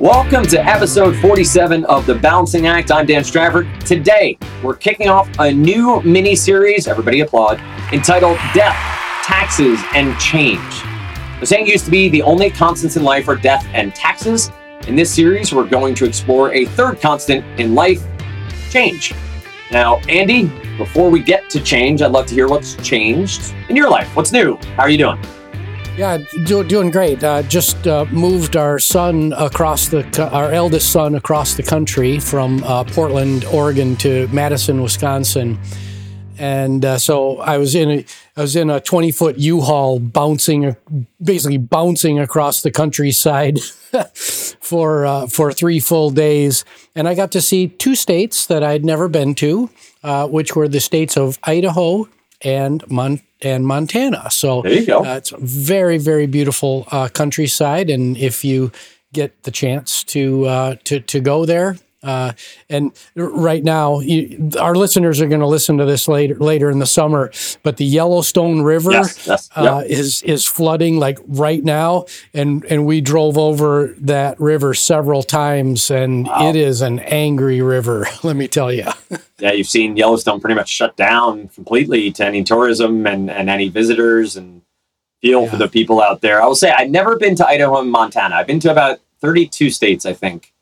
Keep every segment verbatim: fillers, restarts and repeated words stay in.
Welcome to episode forty-seven of The Balancing Act. I'm Dan Strafford. Today, we're kicking off a new mini-series, everybody applaud, entitled Death, Taxes, and Change. The saying used to be the only constants in life are death and taxes. In this series, we're going to explore a third constant in life, change. Now, Andy, before we get to change, I'd love to hear what's changed in your life. What's new? How are you doing? Yeah, do, doing great. Uh, just uh, moved our son across the, our eldest son across the country from uh, Portland, Oregon to Madison, Wisconsin. And uh, so I was in a, I was in a twenty foot U-Haul bouncing, basically bouncing across the countryside for, uh, for three full days. And I got to see two states that I'd never been to, uh, which were the states of Idaho and Montana. and Montana. So there you go. Uh, it's very, very beautiful uh, countryside. And if you get the chance to uh, to, to go there, uh, and right now, you, our listeners are going to listen to this later later in the summer, but the Yellowstone River yes, yes, uh, yep. is is flooding like right now. And, and we drove over that river several times, and wow. It is an angry river, let me tell you. Yeah, you've seen Yellowstone pretty much shut down completely to any tourism and, and any visitors, and feel yeah. for the people out there. I will say I've never been to Idaho and Montana. I've been to about thirty-two states, I think.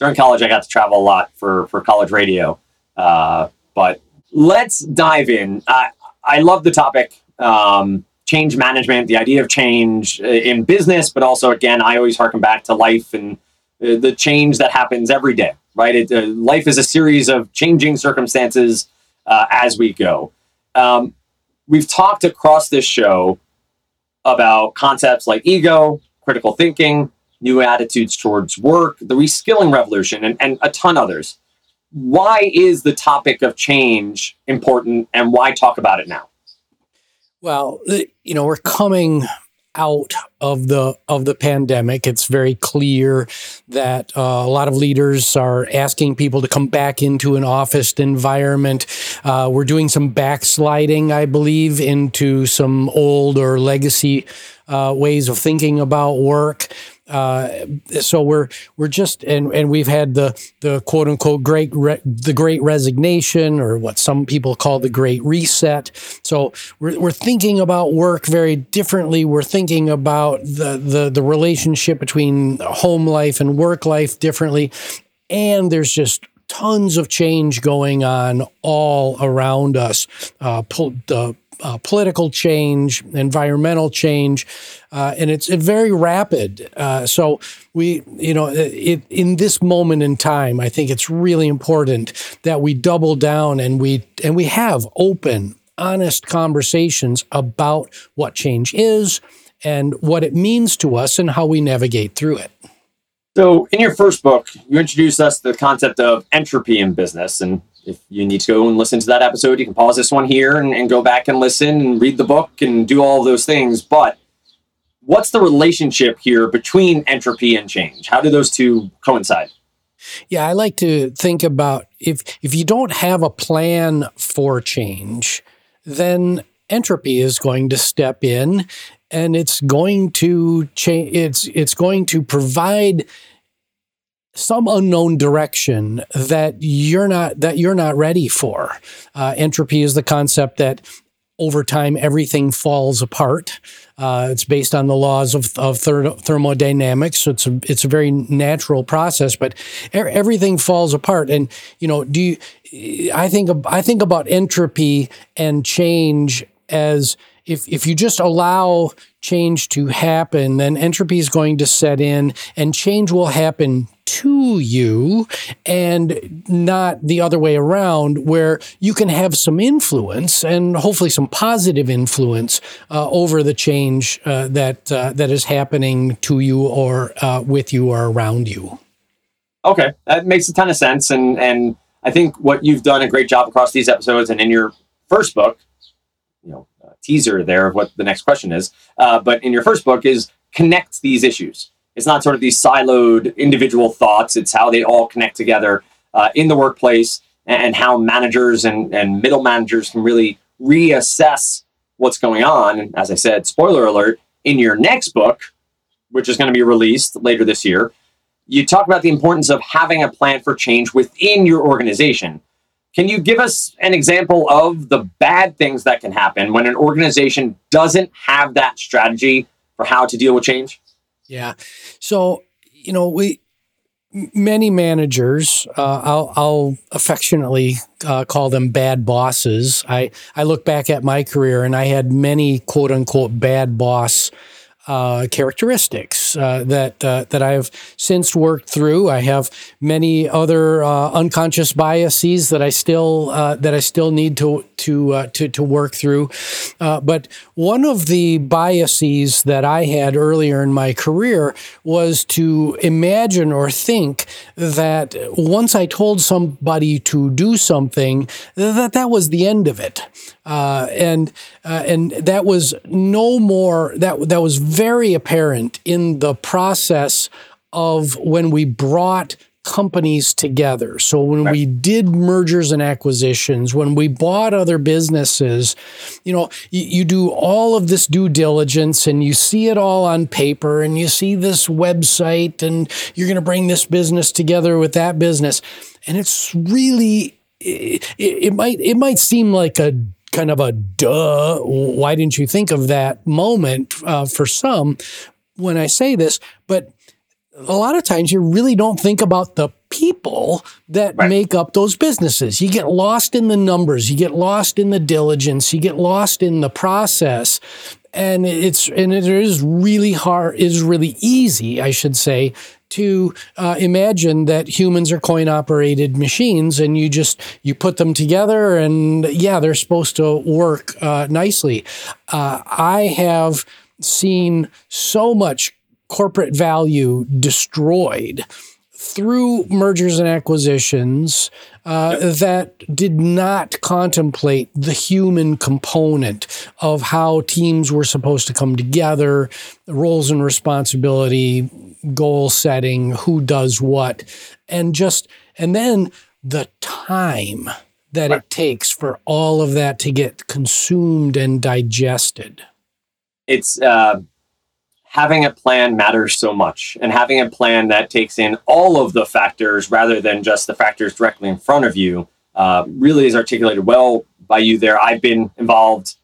During college, I got to travel a lot for, for college radio. Uh, but let's dive in. I, I love the topic, um, change management, the idea of change in business, but also, again, I always harken back to life and the change that happens every day. Right? It, uh, life is a series of changing circumstances uh, as we go. Um, we've talked across this show about concepts like ego, critical thinking, new attitudes towards work, the reskilling revolution, and, and a ton others. Why is the topic of change important, and why talk about it now? Well, you know, we're coming out of the of the pandemic. It's very clear that uh, a lot of leaders are asking people to come back into an office environment. Uh, we're doing some backsliding, I believe, into some old or legacy uh, ways of thinking about work. Uh, so we're we're just and, and we've had the the quote unquote great re, the great resignation, or what some people call the great reset. So we're we're thinking about work very differently. We're thinking about the the, the relationship between home life and work life differently, and there's just tons of change going on all around us. Uh, pull the. Uh, political change, environmental change, uh, and it's, it's very rapid. Uh, so we, you know, it, in this moment in time, I think it's really important that we double down and we and we have open, honest conversations about what change is and what it means to us and how we navigate through it. So, in your first book, you introduced us to the concept of entropy in business. And if you need to go and listen to that episode, you can pause this one here and, and go back and listen and read the book and do all those things. But what's the relationship here between entropy and change? How do those two coincide? Yeah, I like to think about if if you don't have a plan for change, then entropy is going to step in, and it's going to change. It's it's going to provide some unknown direction that you're not that you're not ready for. Uh, entropy is the concept that over time everything falls apart. Uh, it's based on the laws of of thermodynamics, so it's a it's a very natural process. But er- everything falls apart, and you know, do you, I think I think about entropy and change as if if you just allow change to happen, then entropy is going to set in, and change will happen to you and not the other way around, where you can have some influence and hopefully some positive influence uh, over the change uh, that uh, that is happening to you or uh, with you or around you. Okay, that makes a ton of sense. And, and I think what you've done a great job across these episodes and in your first book, you know, uh, teaser there of what the next question is, uh, but in your first book is connect these issues. It's not sort of these siloed individual thoughts. It's how they all connect together uh, in the workplace, and how managers and, and middle managers can really reassess what's going on. And as I said, spoiler alert, in your next book, which is going to be released later this year, you talk about the importance of having a plan for change within your organization. Can you give us an example of the bad things that can happen when an organization doesn't have that strategy for how to deal with change? Yeah. So, you know, we, many managers, uh, I'll, I'll affectionately uh, call them bad bosses. I, I look back at my career and I had many quote unquote bad boss Uh, characteristics uh, that uh, that I've since worked through. I have many other uh, unconscious biases that I still uh, that I still need to to uh, to, to work through. Uh, but one of the biases that I had earlier in my career was to imagine or think that once I told somebody to do something, that that was the end of it, uh, and uh, and that was no more. That that was very apparent in the process of when we brought companies together. So when right. we did mergers and acquisitions, when we bought other businesses, you know, you, you do all of this due diligence and you see it all on paper and you see this website and you're going to bring this business together with that business. And it's really, it, it, it might, it might seem like a kind of a duh, why didn't you think of that moment uh, for some when I say this, but a lot of times you really don't think about the people that right. make up those businesses. You get lost in the numbers, you get lost in the diligence, you get lost in the process. And it's, and it is really hard, is really easy, I should say, to uh, imagine that humans are coin operated machines and you just, you put them together and yeah, they're supposed to work uh, nicely. Uh, I have seen so much corporate value destroyed through mergers and acquisitions uh, yep. that did not contemplate the human component of how teams were supposed to come together, roles and responsibility, goal setting, who does what, and just, and then the time that right. it takes for all of that to get consumed and digested. It's, uh, having a plan matters so much, and having a plan that takes in all of the factors rather than just the factors directly in front of you uh, really is articulated well by you there. I've been involved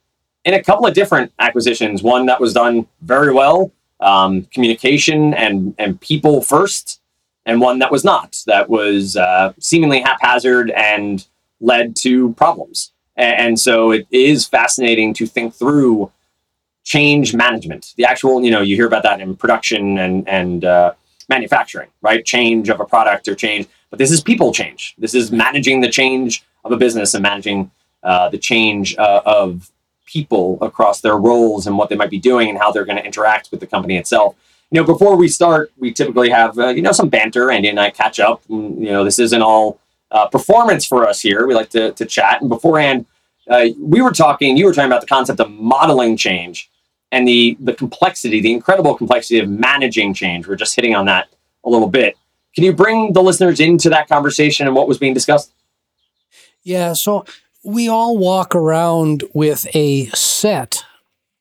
in a couple of different acquisitions, one that was done very well, um, communication and, and people first, and one that was not, that was uh, seemingly haphazard and led to problems. And, and so it is fascinating to think through change management, the actual, you know, you hear about that in production and, and uh, manufacturing, right? Change of a product or change, but this is people change. This is managing the change of a business and managing uh, the change uh, of people across their roles and what they might be doing and how they're going to interact with the company itself. You know, before we start, we typically have, uh, you know, some banter. Andy and I catch up. And, you know, this isn't all uh, performance for us here. We like to, to chat. And beforehand, uh, we were talking, you were talking about the concept of modeling change. And the the complexity, the incredible complexity of managing change. We're just hitting on that a little bit. Can you bring the listeners into that conversation and what was being discussed? Yeah, so we all walk around with a set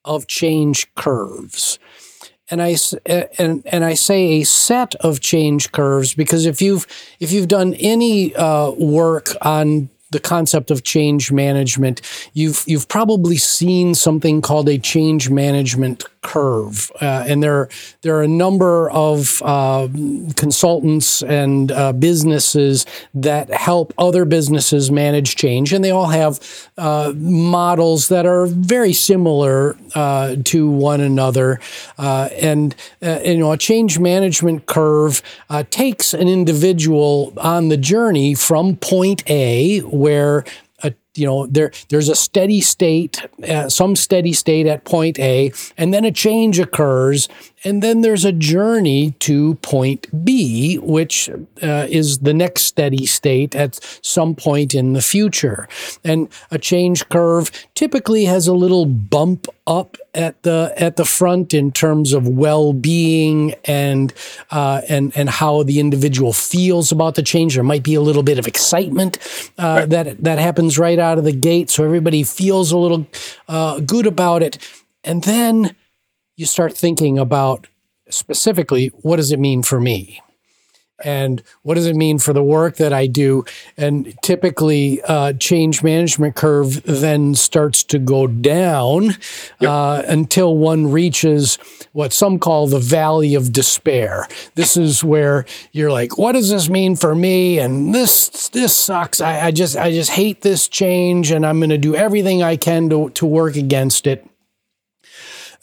of change curves. And I, and, and I say a set of change curves because if you've, if you've done any uh, work on the concept of change management, you've you've probably seen something called a change management curve. Uh, and there, there are a number of uh, consultants and uh, businesses that help other businesses manage change. And they all have uh, models that are very similar uh, to one another. Uh, and, uh, you know, a change management curve uh, takes an individual on the journey from point A, where a, you know there there's a steady state, uh, some steady state at point A, and then a change occurs, and then there's a journey to point B, which uh, is the next steady state at some point in the future. And a change curve typically has a little bump up at the at the front in terms of well-being and uh, and and how the individual feels about the change. There might be a little bit of excitement uh, right. that that happens right out of the gate, so everybody feels a little uh, good about it, and then you start thinking about specifically what does it mean for me, and what does it mean for the work that I do? And typically, uh, change management curve then starts to go down yep. uh, until one reaches what some call the valley of despair. This is where you're like, what does this mean for me? And this this sucks. I, I just I just hate this change, and I'm going to do everything I can to to work against it.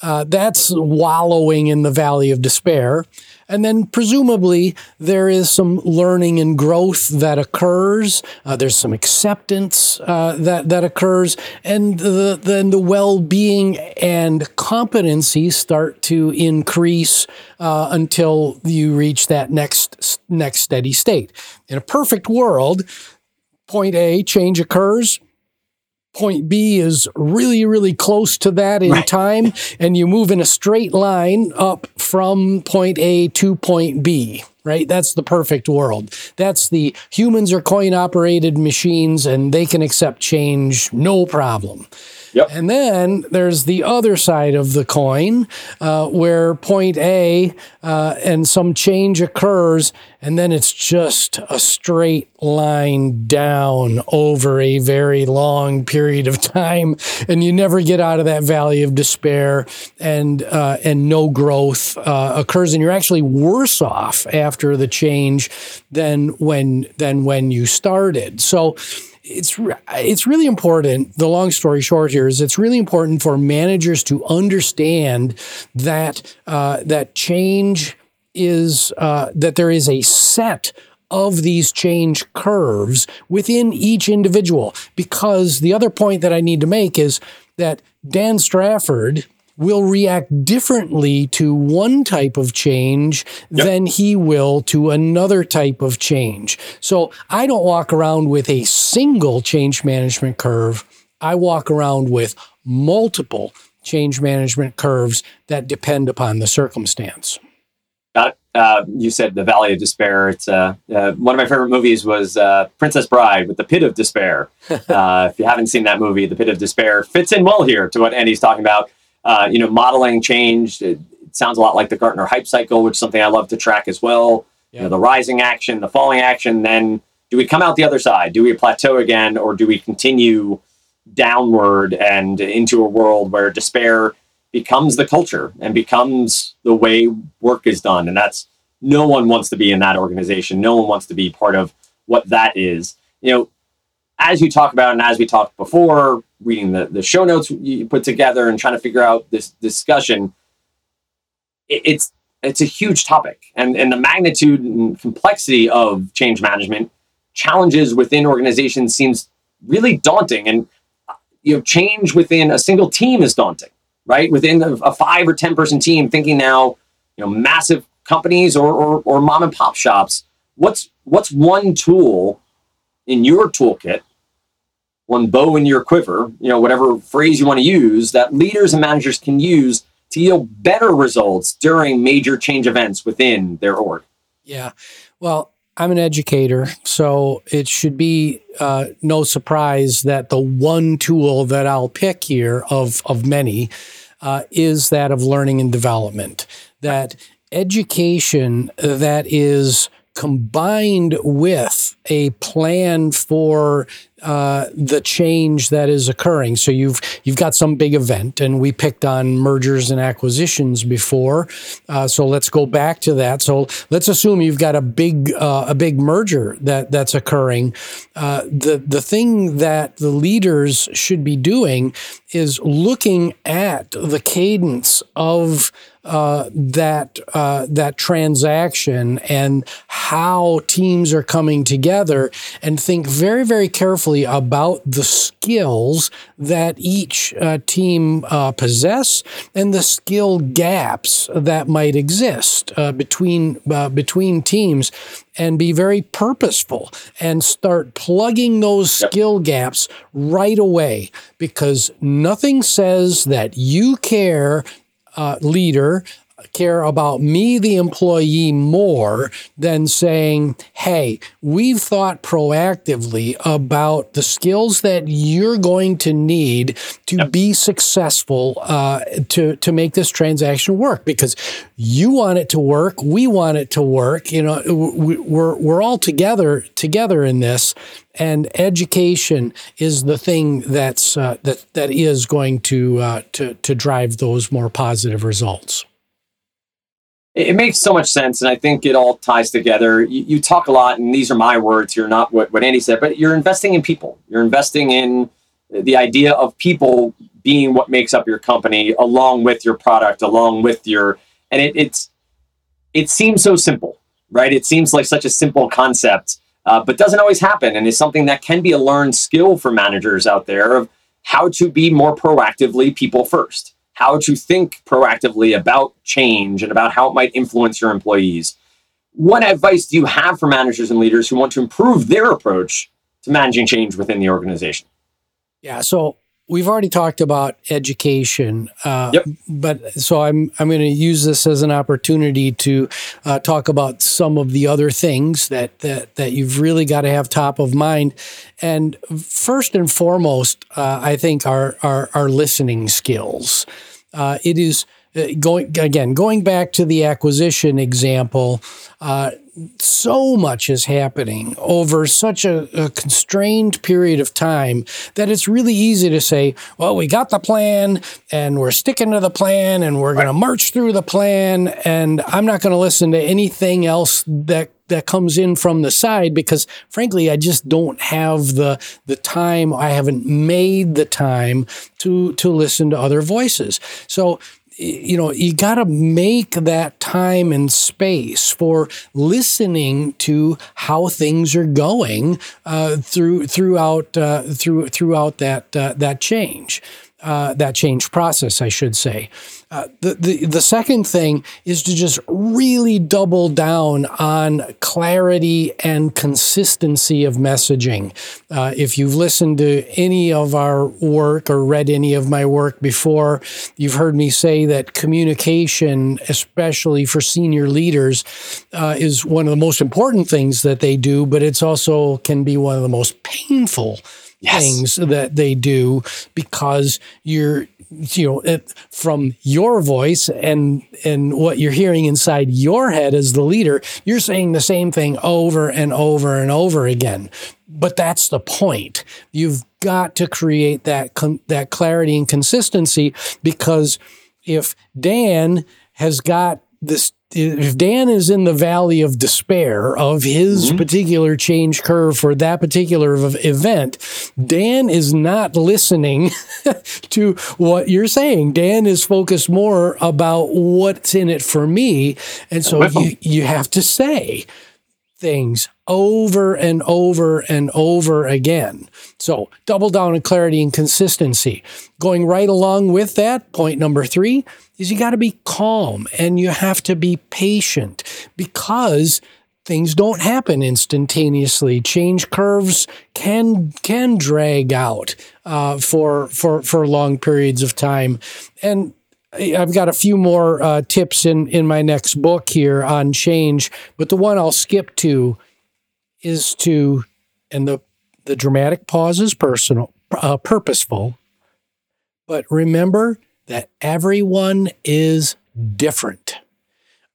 Uh, that's wallowing in the valley of despair. And then presumably there is some learning and growth that occurs. Uh, there's some acceptance uh, that that occurs, and the, then the well-being and competency start to increase uh, until you reach that next next steady state. In a perfect world, point A, change occurs. Point B is really, really close to that in right. time, and you move in a straight line up from point A to point B, right? That's the perfect world. That's the humans are coin-operated machines, and they can accept change, no problem. Yep. And then there's the other side of the coin uh, where point A uh, and some change occurs, and then it's just a straight line down over a very long period of time, and you never get out of that valley of despair, and uh, and no growth uh, occurs, and you're actually worse off after the change than when than when you started. So. It's it's really important, the long story short here is it's really important for managers to understand that uh, that change is, uh, that there is a set of these change curves within each individual. Because the other point that I need to make is that Dan Strafford will react differently to one type of change yep. than he will to another type of change. So I don't walk around with a single change management curve. I walk around with multiple change management curves that depend upon the circumstance. Uh, uh, you said the Valley of Despair. It's uh, uh, one of my favorite movies was uh, Princess Bride with the Pit of Despair. uh, if you haven't seen that movie, the Pit of Despair fits in well here to what Andy's talking about. Uh, you know, modeling change, it sounds a lot like the Gartner hype cycle, which is something I love to track as well. Yeah. You know, the rising action, the falling action, then do we come out the other side? Do we plateau again, or do we continue downward and into a world where despair becomes the culture and becomes the way work is done? And that's, no one wants to be in that organization. No one wants to be part of what that is. You know, as you talk about, and as we talked before, reading the, the show notes you put together and trying to figure out this discussion, it, it's it's a huge topic. And, and the magnitude and complexity of change management challenges within organizations seems really daunting. And you know, change within a single team is daunting, right? Within a, a five or ten person team, thinking now, you know, massive companies or, or, or mom and pop shops, what's what's one tool in your toolkit, one bow in your quiver, you know, whatever phrase you want to use, that leaders and managers can use to yield better results during major change events within their org? Yeah. Well, I'm an educator, so it should be uh, no surprise that the one tool that I'll pick here of, of many uh, is that of learning and development, that education that is combined with a plan for uh, the change that is occurring. So you've you've got some big event, and we picked on mergers and acquisitions before. Uh, so let's go back to that. So let's assume you've got a big uh, a big merger that that's occurring. Uh, the the thing that the leaders should be doing is looking at the cadence of Uh, that uh, that transaction and how teams are coming together, and think very, very carefully about the skills that each uh, team uh, possess and the skill gaps that might exist uh, between uh, between teams, and be very purposeful and start plugging those skill gaps right away, because nothing says that you care, Uh, leader care about me, the employee, more than saying, hey, we've thought proactively about the skills that you're going to need to yep. be successful uh, to, to make this transaction work, because you want it to work. We want it to work. You know, we, we're, we're all together, together in this. And education is the thing that's uh, that that is going to uh, to to drive those more positive results. It makes so much sense, and I think it all ties together. You, you talk a lot, and these are my words. You're not what, what Andy said, but you're investing in people. You're investing in the idea of people being what makes up your company, along with your product, along with your. And it it's it seems so simple, right? It seems like such a simple concept. Uh, but doesn't always happen, and is something that can be a learned skill for managers out there of how to be more proactively people first, how to think proactively about change and about how it might influence your employees. What advice do you have for managers and leaders who want to improve their approach to managing change within the organization? Yeah, so we've already talked about education, uh, yep. but so I'm I'm going to use this as an opportunity to uh, talk about some of the other things that that that you've really got to have top of mind. And first and foremost, uh, I think our our, our listening skills. Uh, it is uh, going again going back to the acquisition example. Uh, So much is happening over such a, a constrained period of time that it's really easy to say, well, we got the plan and we're sticking to the plan and we're going to march through the plan, and I'm not going to listen to anything else that that comes in from the side, because frankly, I just don't have the the time. I haven't made the time to to listen to other voices. So you know, you got to make that time and space for listening to how things are going uh, through throughout uh, through throughout that uh, that change uh, that change process, I should say. Uh, the, the the second thing is to just really double down on clarity and consistency of messaging. Uh, if you've listened to any of our work or read any of my work before, you've heard me say that communication, especially for senior leaders, uh, is one of the most important things that they do, but it's also can be one of the most painful yes. things that they do, because you're you know, it, from your voice and and what you're hearing inside your head as the leader, you're saying the same thing over and over and over again. But that's the point. You've got to create that com- that clarity and consistency, because if Dan has got this, if Dan is in the valley of despair of his mm-hmm. particular change curve for that particular event, Dan is not listening to what you're saying. Dan is focused more about what's in it for me. And so you, you have to say things over and over and over again. So double down on clarity and consistency. Going right along with that, point number three is you got to be calm and you have to be patient, because things don't happen instantaneously. Change curves can can drag out uh, for for for long periods of time. And I've got a few more uh, tips in, in my next book here on change, but the one I'll skip to is to, and the, the dramatic pause is personal, uh, purposeful, but remember that everyone is different.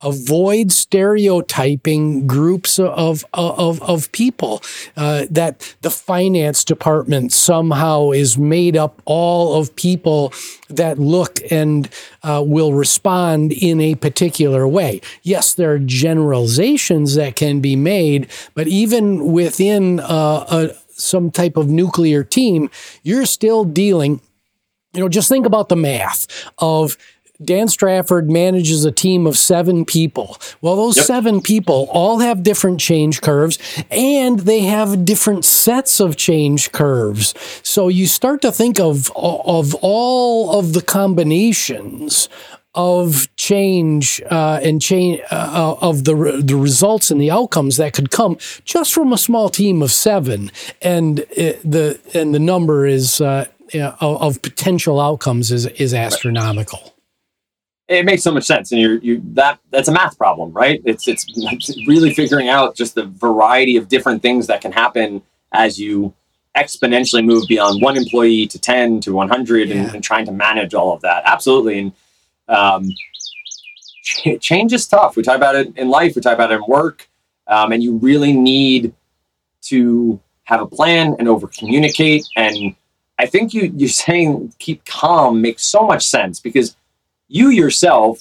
Avoid stereotyping groups of of of people. Uh, that the finance department somehow is made up all of people that look and uh, will respond in a particular way. Yes, there are generalizations that can be made, but even within uh, a, some type of nuclear team, you're still dealing. You know, just think about the math of. Dan Strafford manages a team of seven people. Well, those yep. seven people all have different change curves, and they have different sets of change curves. So you start to think of, of all of the combinations of change uh, and change uh, of the re- the results and the outcomes that could come just from a small team of seven, and it, the and the number is uh, you know, of potential outcomes is is astronomical. it makes so much sense. And you're, you, that that's a math problem, right? It's, it's really figuring out just the variety of different things that can happen as you exponentially move beyond one employee to ten to one hundred, yeah. and, and trying to manage all of that. Absolutely. And, um, ch- change is tough. We talk about it in life. We talk about it in work. Um, and you really need to have a plan and over communicate. And I think you, you're saying keep calm makes so much sense, because you yourself,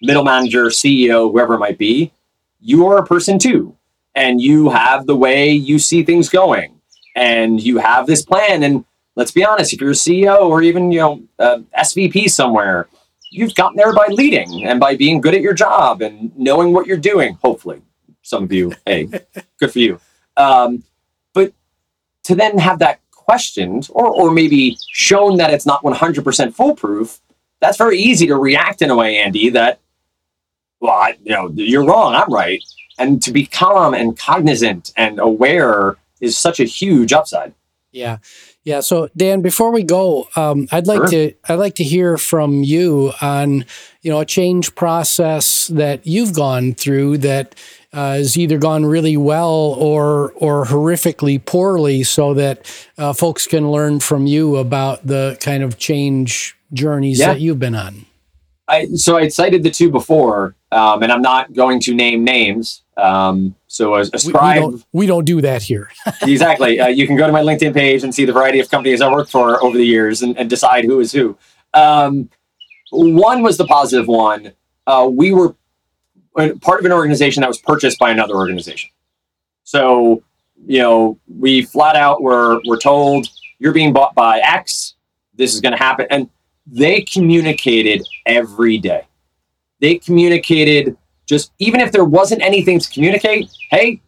middle manager, C E O, whoever it might be, you are a person too. And you have the way you see things going, and you have this plan. And let's be honest, if you're a C E O or even, you know, uh, S V P somewhere, you've gotten there by leading and by being good at your job and knowing what you're doing. Hopefully some of you, hey, good for you. Um, but to then have that questioned, or, or maybe shown that it's not one hundred percent foolproof, that's very easy to react in a way, Andy, that, well, I, you know, you're wrong, I'm right. And to be calm and cognizant and aware is such a huge upside. Yeah. Yeah. So Dan, before we go, um, I'd like sure. to, I'd like to hear from you on, you know, a change process that you've gone through that uh, has either gone really well or, or horrifically poorly, so that uh, folks can learn from you about the kind of change journeys yeah. that you've been on. I, so I cited the two before, um, and I'm not going to name names. Um, so a, a scribe, we, we, don't, we don't do that here. Exactly. Uh, you can go to my LinkedIn page and see the variety of companies I worked for over the years and, and decide who is who. Um, one was the positive one. Uh, we were part of an organization that was purchased by another organization. So, you know, we flat out were, were told, you're being bought by X. This is going to happen. And they communicated every day. They communicated, just even if there wasn't anything to communicate, hey,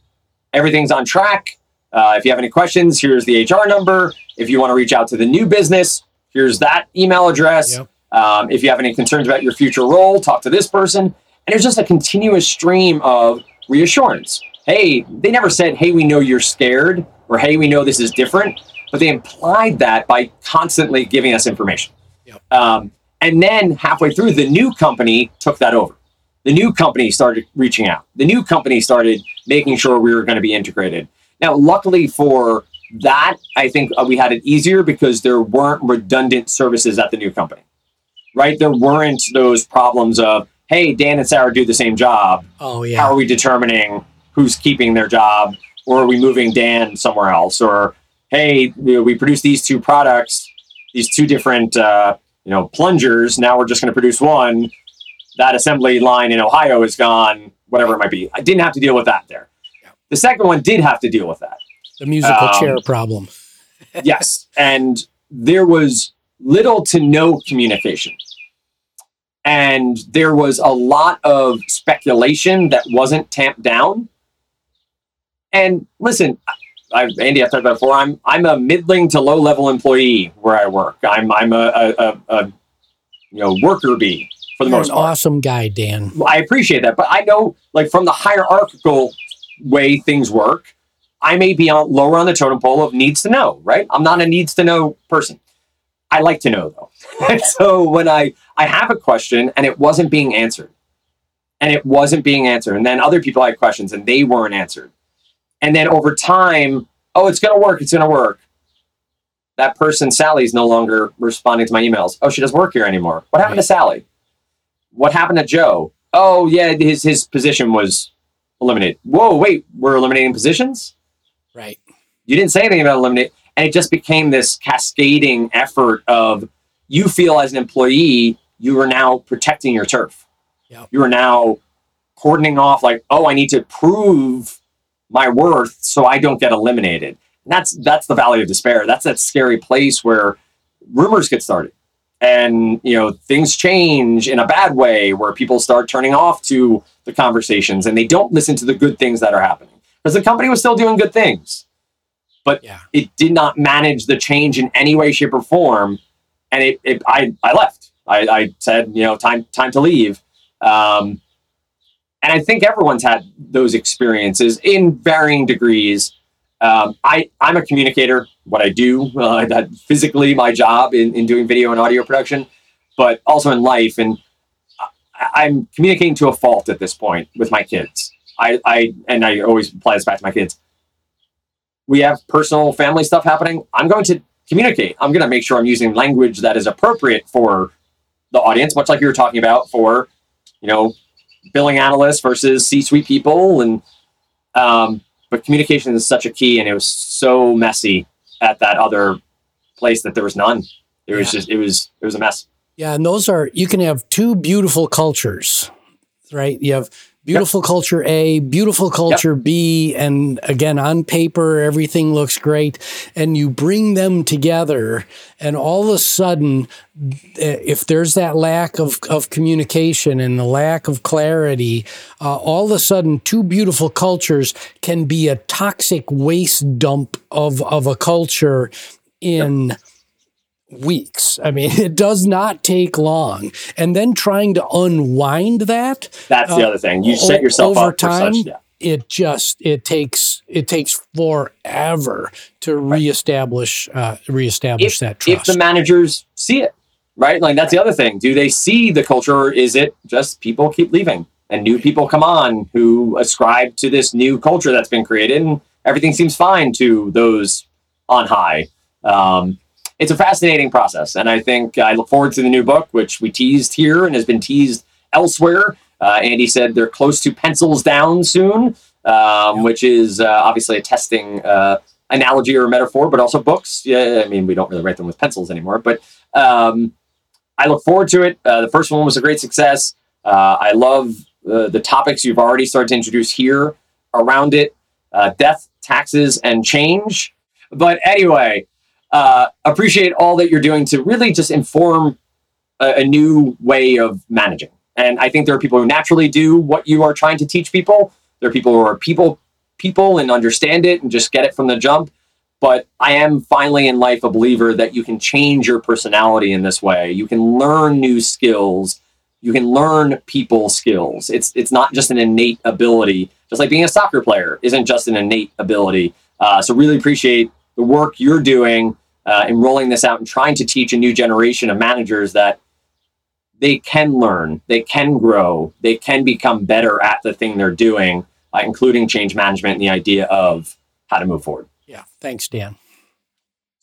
everything's on track. Uh, if you have any questions, here's the H R number. If you want to reach out to the new business, here's that email address. Yep. Um, if you have any concerns about your future role, talk to this person. And it was just a continuous stream of reassurance. Hey, they never said, hey, we know you're scared, or hey, we know this is different, but they implied that by constantly giving us information. Yep. Um, and then halfway through, the new company took that over. The new company started reaching out. The new company started making sure we were going to be integrated. Now, luckily for that, I think we had it easier because there weren't redundant services at the new company, right? There weren't those problems of, hey, Dan and Sarah do the same job. Oh, yeah. How are we determining who's keeping their job? Or are we moving Dan somewhere else? Or, hey, we produce these two products, these two different, uh, you know, plungers. Now we're just going to produce one. That assembly line in Ohio is gone, whatever it might be. I didn't have to deal with that there. Yeah. The second one did have to deal with that. The musical um, chair problem. Yes. And there was little to no communication. And there was a lot of speculation that wasn't tamped down. And listen, I've, Andy, I've talked about it before. I'm, I'm a middling to low level employee where I work. I'm, I'm a, a, a, a you know, worker bee. For the You're most an part. Awesome guy, Dan. I appreciate that. But I know, like, from the hierarchical way things work, I may be on lower on the totem pole of needs to know, right? I'm not a needs to know person. I like to know, though. So when I, I have a question and it wasn't being answered, and it wasn't being answered, and then other people had questions and they weren't answered. And then over time, oh, it's going to work. It's going to work. That person, Sally's no longer responding to my emails. Oh, she doesn't work here anymore. What happened right. to Sally? What happened to Joe? Oh, yeah, his his position was eliminated. Whoa, wait, we're eliminating positions? Right. You didn't say anything about eliminate. And it just became this cascading effort of, you feel as an employee, you are now protecting your turf. Yep. You are now cordoning off, like, oh, I need to prove my worth so I don't get eliminated. And that's that's the valley of despair. That's that scary place where rumors get started. And, you know, things change in a bad way where people start turning off to the conversations and they don't listen to the good things that are happening, because the company was still doing good things, but yeah. it did not manage the change in any way, shape or form. And it, it I, I left, I, I said, you know, time, time to leave. Um, and I think everyone's had those experiences in varying degrees. Um, I, I'm a communicator. What I do, uh, that physically my job in, in doing video and audio production, but also in life. And I'm communicating to a fault at this point with my kids. I, I and I always apply this back to my kids. We have personal family stuff happening. I'm going to communicate. I'm going to make sure I'm using language that is appropriate for the audience, much like you were talking about for, you know, billing analysts versus C-suite people. And um, but communication is such a key, and it was so messy at that other place that there was none. It was yeah. just, it was, it was a mess. Yeah. And those are, you can have two beautiful cultures, right? You have beautiful yep. culture A, beautiful culture yep. B, and again, on paper, everything looks great. And you bring them together, and all of a sudden, if there's that lack of, of communication and the lack of clarity, uh, all of a sudden, two beautiful cultures can be a toxic waste dump of, of a culture in yep. weeks. I mean, it does not take long. And then trying to unwind that. That's the uh, other thing. You set yourself over up time, for such, yeah. It just, it takes, it takes forever to right. reestablish, uh, reestablish if, that trust. If the managers see it, right? Like that's right. the other thing. Do they see the culture, or is it just people keep leaving and new people come on who ascribe to this new culture that's been created, and everything seems fine to those on high? Um, It's a fascinating process, and I think I look forward to the new book, which we teased here and has been teased elsewhere. Uh, Andy said they're close to pencils down soon, um, which is uh, obviously a testing uh, analogy or metaphor, but also books. Yeah, I mean, we don't really write them with pencils anymore, but um, I look forward to it. Uh, the first one was a great success. Uh, I love uh, the topics you've already started to introduce here around it. Uh, death, taxes, and change. But anyway... Uh, appreciate all that you're doing to really just inform a, a new way of managing. And I think there are people who naturally do what you are trying to teach people. There are people who are people, people and understand it and just get it from the jump. But I am finally in life a believer that you can change your personality in this way. You can learn new skills. You can learn people skills. It's, it's not just an innate ability, just like being a soccer player isn't just an innate ability. Uh, so really appreciate the work you're doing uh, in rolling this out and trying to teach a new generation of managers that they can learn, they can grow, they can become better at the thing they're doing, uh, including change management and the idea of how to move forward. Yeah, thanks, Dan.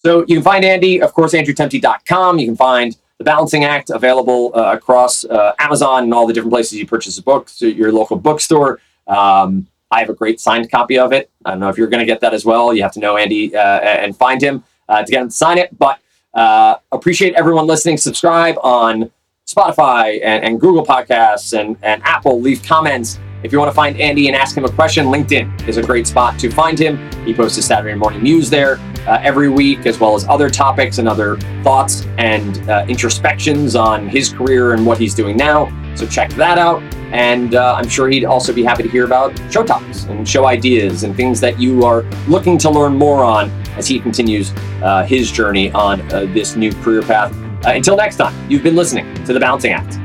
So you can find Andy, of course, andrew tempty dot com. You can find The Balancing Act available uh, across uh, Amazon and all the different places you purchase books, at your local bookstore. Um, I have a great signed copy of it. I don't know if you're going to get that as well. You have to know Andy uh, and find him uh, to get him to sign it. But uh, appreciate everyone listening. Subscribe on Spotify and, and Google Podcasts and, and Apple. Leave comments. If you want to find Andy and ask him a question, LinkedIn is a great spot to find him. He posts his Saturday morning news there uh, every week, as well as other topics and other thoughts and uh, introspections on his career and what he's doing now. So check that out. And uh, I'm sure he'd also be happy to hear about show topics and show ideas and things that you are looking to learn more on as he continues uh, his journey on uh, this new career path. Uh, until next time, you've been listening to The Balancing Act.